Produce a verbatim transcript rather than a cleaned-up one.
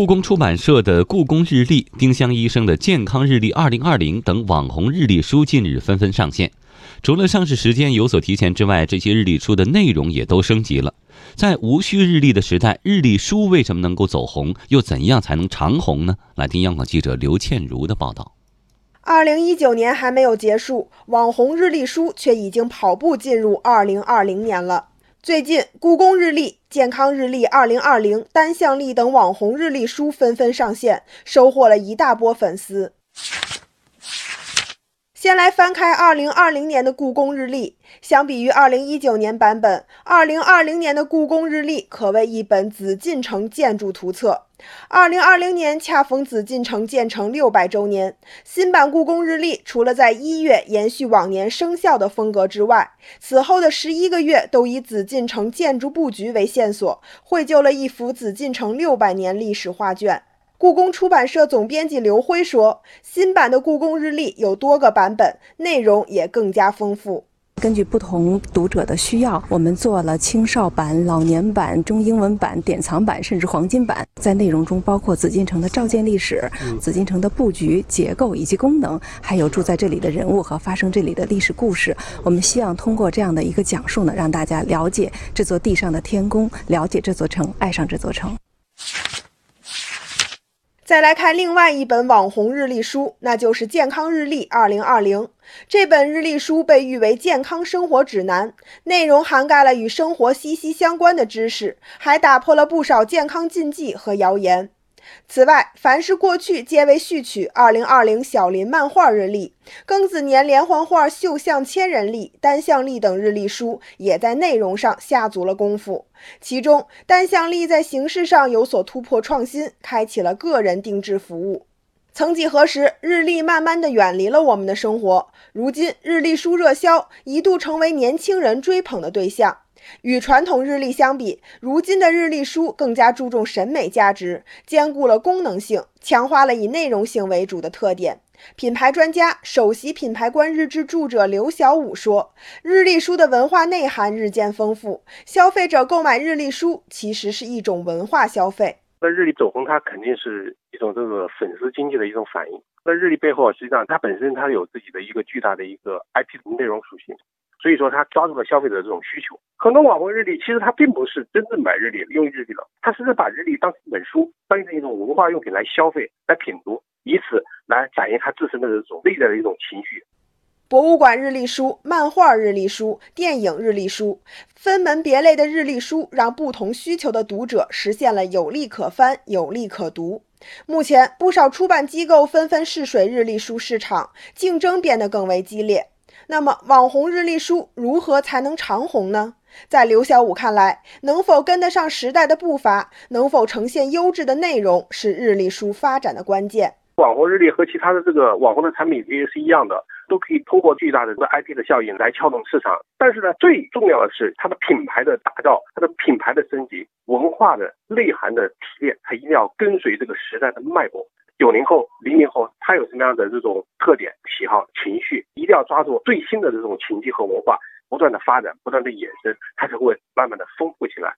故宫出版社的《故宫日历》、丁香医生的《健康日历二零二零》等网红日历书近日纷纷上线。除了上市时间有所提前之外，这些日历书的内容也都升级了。在无需日历的时代，日历书为什么能够走红？又怎样才能长红呢？来听央广记者刘倩茹的报道。二零一九年还没有结束，网红日历书却已经跑步进入二零二零年了。最近，故宫日历、健康日历二零二零、单向历等网红日历书纷纷上线，收获了一大波粉丝。先来翻开二零二零年的故宫日历，相比于二零一九年版本，二零二零年的故宫日历可谓一本紫禁城建筑图册。二零二零年恰逢紫禁城建成六百周年，新版故宫日历除了在一月延续往年生效的风格之外，此后的十一个月都以紫禁城建筑布局为线索，绘就了一幅紫禁城六百年历史画卷。故宫出版社总编辑刘辉说，新版的故宫日历有多个版本，内容也更加丰富。根据不同读者的需要，我们做了青少版、老年版、中英文版、典藏版，甚至黄金版。在内容中包括紫禁城的照见历史、紫禁城的布局、结构以及功能，还有住在这里的人物和发生这里的历史故事。我们希望通过这样的一个讲述呢，让大家了解这座地上的天宫，了解这座城，爱上这座城。再来看另外一本网红日历书，那就是《健康日历二零二零》。这本日历书被誉为健康生活指南，内容涵盖了与生活息息相关的知识，还打破了不少健康禁忌和谣言。此外，凡是过去皆为序曲二零二零小林漫画日历、庚子年连环画绣像千人历、单向历等日历书也在内容上下足了功夫。其中，单向历在形式上有所突破创新，开启了个人定制服务。曾几何时，日历慢慢地远离了我们的生活，如今日历书热销，一度成为年轻人追捧的对象。与传统日历相比，如今的日历书更加注重审美价值，兼顾了功能性，强化了以内容性为主的特点。品牌专家、首席品牌官日志著者刘小武说，日历书的文化内涵日渐丰富，消费者购买日历书其实是一种文化消费。那日历走红，它肯定是一种这个粉丝经济的一种反应。那日历背后实际上它本身它有自己的一个巨大的一个 I P 内容属性，所以说它抓住了消费者的这种需求。很多网红日历其实它并不是真正买日历用日历了，它是把日历当成一本书，当成一种文化用品来消费、来品读，以此来展现它自身的这种内在的一种情绪。博物馆日历书、漫画日历书、电影日历书，分门别类的日历书让不同需求的读者实现了有利可翻、有利可读。目前，不少出版机构纷纷试水日历书市场，竞争变得更为激烈。那么，网红日历书如何才能长红呢？在刘小武看来，能否跟得上时代的步伐，能否呈现优质的内容，是日历书发展的关键。网红日历和其他的这个网红的产品其实是一样的，都可以通过巨大的这个 I P 的效应来撬动市场。但是呢，最重要的是它的品牌的打造、它的品牌的升级、文化的内涵的提炼，它一定要跟随这个时代的脉搏。九零后、零零后，他有什么样的这种特点、喜好、情绪，一定要抓住最新的这种情绪和文化，不断的发展、不断的衍生，它才会慢慢的丰富起来。